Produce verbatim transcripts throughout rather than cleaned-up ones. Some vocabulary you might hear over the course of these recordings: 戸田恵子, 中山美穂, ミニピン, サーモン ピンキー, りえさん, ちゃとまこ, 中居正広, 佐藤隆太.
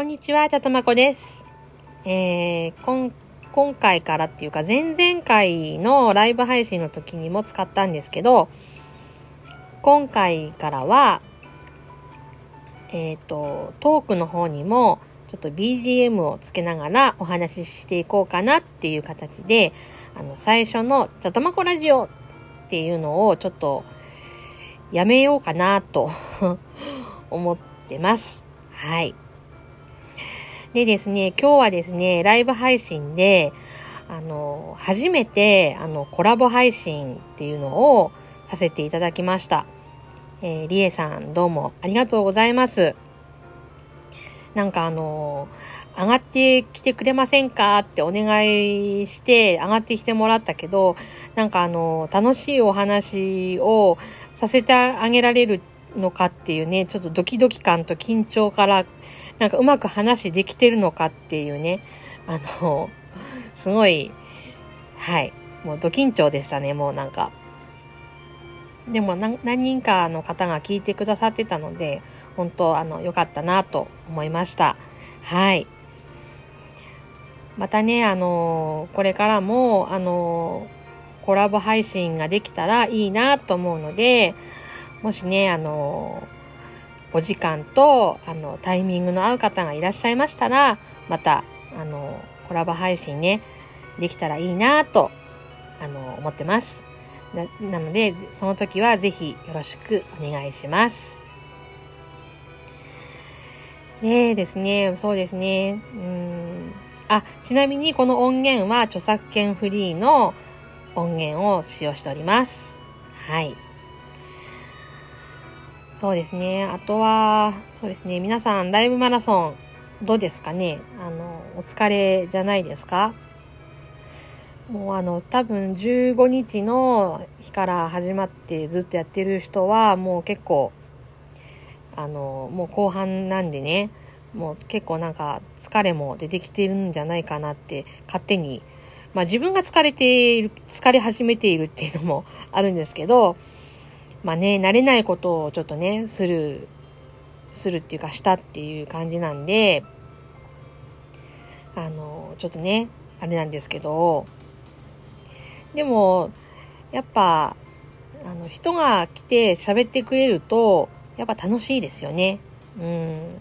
こんにちは、ちゃとまこです、えー、こん今回からっていうか前々回のライブ配信の時にも使ったんですけど、今回からはえっとトークの方にもちょっと ビージーエム をつけながらお話ししていこうかなっていう形で、あの最初のちゃとまこラジオっていうのをちょっとやめようかなと思ってます。はい。でですね、今日はですね、ライブ配信で、あの、初めて、あの、コラボ配信っていうのをさせていただきました。えー、りえさん、どうもありがとうございます。なんかあの、上がってきてくれませんかってお願いして、上がってきてもらったけど、なんかあの、楽しいお話をさせてあげられるのかっていうね、ちょっとドキドキ感と緊張から、なんかうまく話できてるのかっていうね、あの、すごい、はい、もうド緊張でしたね、もうなんか。でも何、何人かの方が聞いてくださってたので、本当、あの、良かったなと思いました。はい。またね、あの、これからも、あの、コラボ配信ができたらいいなと思うので、もしね、あの、お時間と、あの、タイミングの合う方がいらっしゃいましたら、また、あの、コラボ配信ね、できたらいいなぁと、あの、思ってます。な、なので、その時はぜひよろしくお願いします。でですね、そうですね、うーん。あ、ちなみにこの音源は著作権フリーの音源を使用しております。はい。そうですね。あとは、そうですね。皆さん、ライブマラソン、どうですかね？あの、お疲れじゃないですか？もうあの、多分じゅうごにちの日から始まってずっとやってる人は、もう結構、あの、もう後半なんでね、もう結構なんか疲れも出てきてるんじゃないかなって、勝手に、まあ自分が疲れている、疲れ始めているっていうのもあるんですけど、まあね、慣れないことをちょっとね、する、するっていうかしたっていう感じなんで、あの、ちょっとね、あれなんですけど、でも、やっぱ、あの、人が来て喋ってくれると、やっぱ楽しいですよね。うん。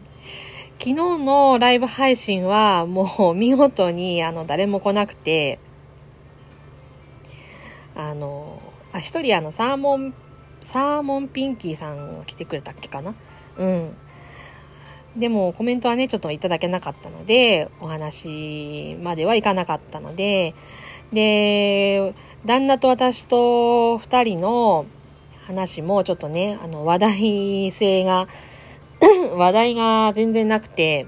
昨日のライブ配信は、もう見事に、あの、誰も来なくて、あの、あ、一人あの、サーモン、サーモンピンキーさんが来てくれたっけかな。うん。でもコメントはね、ちょっといただけなかったので、お話まではいかなかったので、で、旦那と私と二人の話もちょっとね、あの話題性が、話題が全然なくて、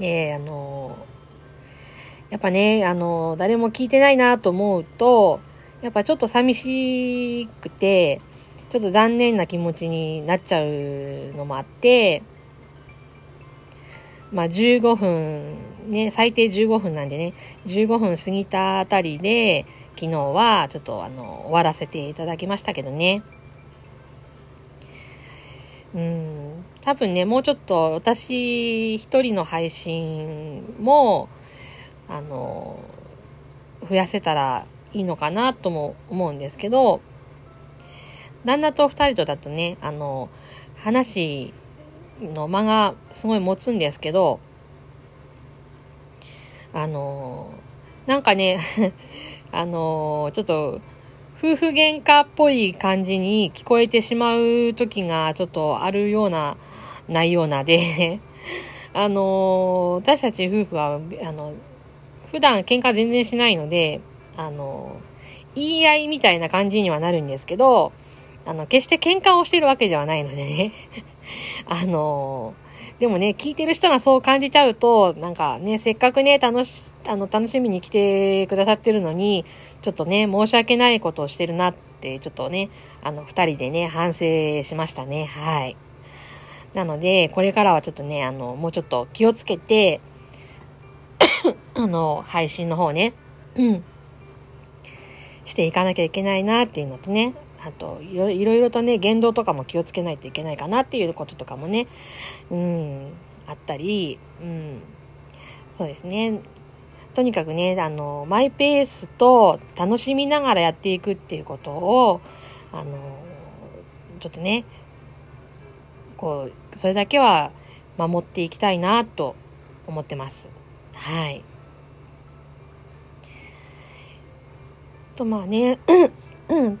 で、あの、やっぱね、あの、誰も聞いてないなと思うと、やっぱちょっと寂しくて、ちょっと残念な気持ちになっちゃうのもあって、まあじゅうごふん、ね、最低じゅうごふんなんでね、じゅうごふん過ぎたあたりで、昨日はちょっとあの、終わらせていただきましたけどね。うん、多分ね、もうちょっと私一人の配信も、あの、増やせたら、いいのかなとも思うんですけど、旦那と二人とだとね、あの話の間がすごい持つんですけど、あのなんかねあのちょっと夫婦喧嘩っぽい感じに聞こえてしまう時がちょっとあるようなないようなであの私たち夫婦はあの普段喧嘩全然しないので、あの、言い合いみたいな感じにはなるんですけど、あの、決して喧嘩をしてるわけではないのでね。あの、でもね、聞いてる人がそう感じちゃうと、なんかね、せっかくね、楽し、あの、楽しみに来てくださってるのに、ちょっとね、申し訳ないことをしてるなって、ちょっとね、あの、二人でね、反省しましたね。はい。なので、これからはちょっとね、あの、もうちょっと気をつけて、あの、配信の方ね、うん。していかなきゃいけないなっていうのとね、あといろいろとね、言動とかも気をつけないといけないかなっていうこととかもね、うん、あったり、うん、そうですね。とにかくね、あの、マイペースと楽しみながらやっていくっていうことを、あの、ちょっとね、こう、それだけは守っていきたいなと思ってます。はい。と、まあね、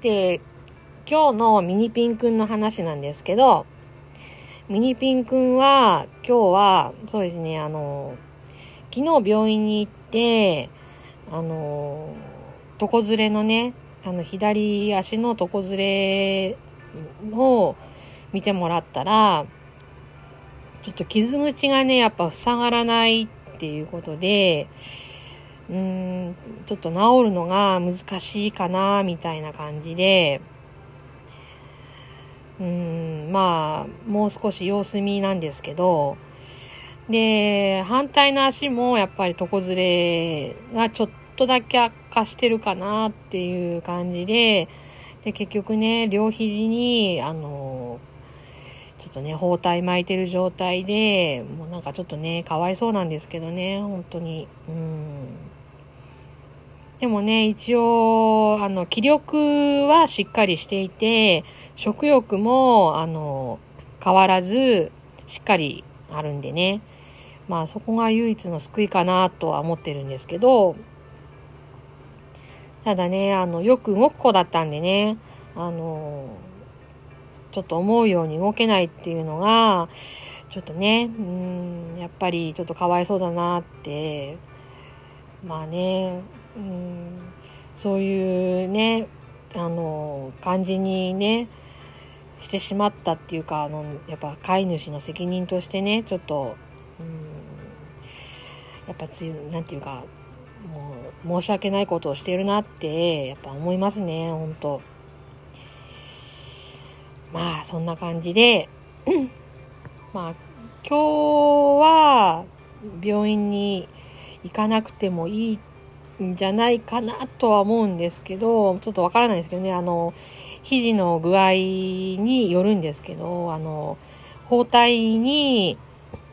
で、今日のミニピンくんの話なんですけど、ミニピンくんは、今日は、そうですね、あの、昨日病院に行って、あの、床ずれのね、あの、左足の床ずれを見てもらったら、ちょっと傷口がね、やっぱ塞がらないっていうことで、うーん、ちょっと治るのが難しいかな、みたいな感じで、うーん、まあもう少し様子見なんですけど、で反対の足もやっぱり床ずれがちょっとだけ悪化してるかなっていう感じで、で結局ね、両肘にあのちょっとね包帯巻いてる状態で、もうなんかちょっとねかわいそうなんですけどね、本当に。うーん、でもね、一応、あの、気力はしっかりしていて、食欲も、あの、変わらず、しっかりあるんでね。まあ、そこが唯一の救いかな、とは思ってるんですけど、ただね、あの、よく動く子だったんでね、あの、ちょっと思うように動けないっていうのが、ちょっとね、うーん、やっぱりちょっとかわいそうだな、って、まあね、うん、そういうね、あの、感じにね、してしまったっていうか、あの、やっぱ飼い主の責任としてね、ちょっと、うん、やっぱつい、なんていうか、もう、申し訳ないことをしてるなって、やっぱ思いますね、ほんと。まあ、そんな感じで、まあ、今日は、病院に行かなくてもいいじゃないかなとは思うんですけど、ちょっとわからないですけどね、あの、肘の具合によるんですけど、あの、包帯に、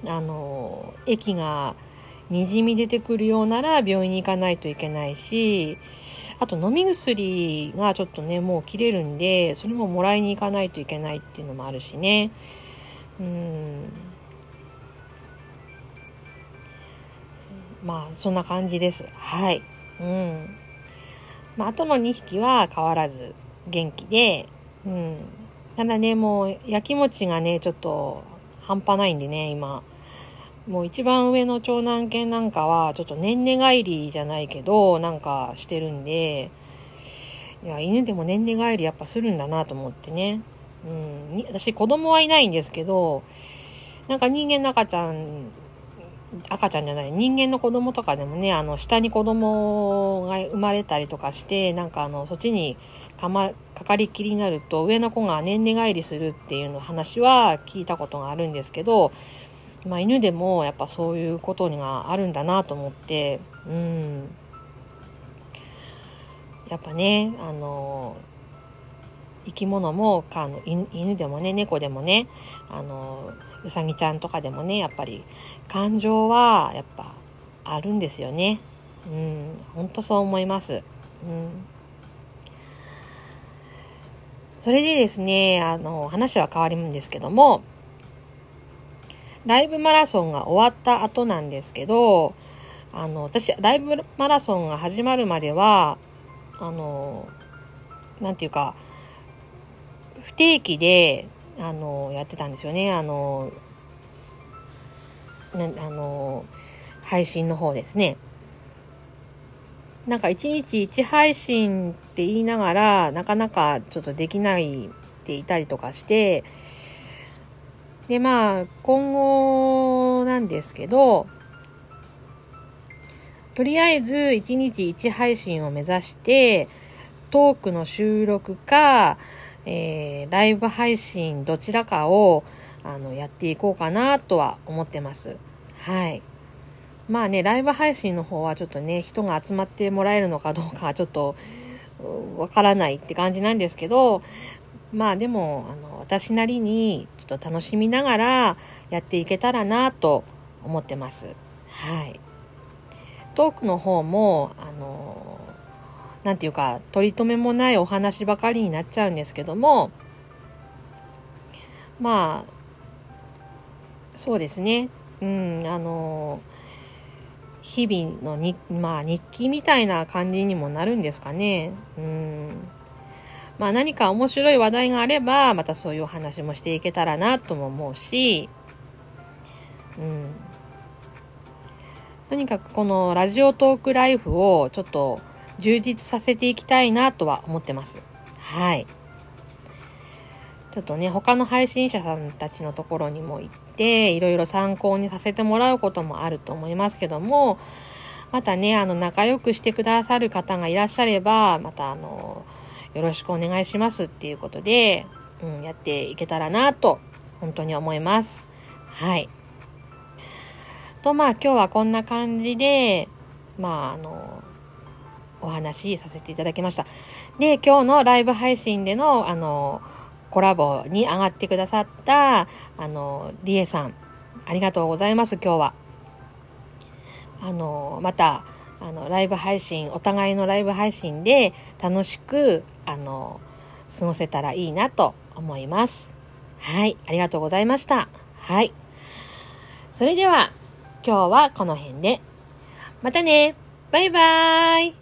あの、液が滲み出てくるようなら病院に行かないといけないし、あと飲み薬がちょっとね、もう切れるんで、それももらいに行かないといけないっていうのもあるしね。うん。まあ、そんな感じです。はい。うん。まあ、あとのにひきは変わらず元気で、うん。ただね、もう、やきもちがね、ちょっと、半端ないんでね、今。もう一番上の長男犬なんかは、ちょっと年々返りじゃないけど、なんかしてるんで、いや、犬でも年々返りやっぱするんだなと思ってね。うん。私、子供はいないんですけど、なんか人間の赤ちゃん、赤ちゃんじゃない人間の子供とかでもね、あの下に子供が生まれたりとかして、なんかあのそっちに か,、ま、かかりきりになると上の子が年々返りするっていうの話は聞いたことがあるんですけど、まあ、犬でもやっぱそういうことがあるんだなと思って、うん、やっぱね、あの生き物もかの 犬, 犬でもね、猫でもね、あのうさぎちゃんとかでもね、やっぱり感情はやっぱあるんですよね。うん、本当そう思います。うん。それでですね、あの話は変わるんですけども、ライブマラソンが終わった後なんですけど、あの私ライブマラソンが始まるまでは、あのなんていうか不定期であのやってたんですよね。あのなあの配信の方ですね。なんかいちにちいち配信って言いながらなかなかちょっとできないっていたりとかして、でまあ今後なんですけど、とりあえずいちにちいち配信を目指して、トークの収録か、えー、ライブ配信どちらかをあのやっていこうかなとは思ってます。はい。まあね、ライブ配信の方はちょっとね、人が集まってもらえるのかどうかちょっとわからないって感じなんですけど、まあでもあの私なりにちょっと楽しみながらやっていけたらなと思ってます。はい、トークの方もあのなんていうか取り留めもないお話ばかりになっちゃうんですけども、まあそうですね、うん、あの日々のに、まあ、日記みたいな感じにもなるんですかね。うんまあ、何か面白い話題があればまたそういうお話もしていけたらなとも思うし、うん、とにかくこのラジオトークライフをちょっと充実させていきたいなとは思ってます。はいちょっとね、他の配信者さんたちのところにも行って、いろいろ参考にさせてもらうこともあると思いますけども、またね、あの、仲良くしてくださる方がいらっしゃれば、また、あの、よろしくお願いしますっていうことで、うん、やっていけたらなと、本当に思います。はい。と、まあ、今日はこんな感じで、まあ、あの、お話しさせていただきました。で、今日のライブ配信での、あの、コラボに上がってくださったあのリエさん、ありがとうございます。今日はあのまたあのライブ配信、お互いのライブ配信で楽しくあの過ごせたらいいなと思います。はいありがとうございました。はいそれでは今日はこの辺でまたね。バイバーイ。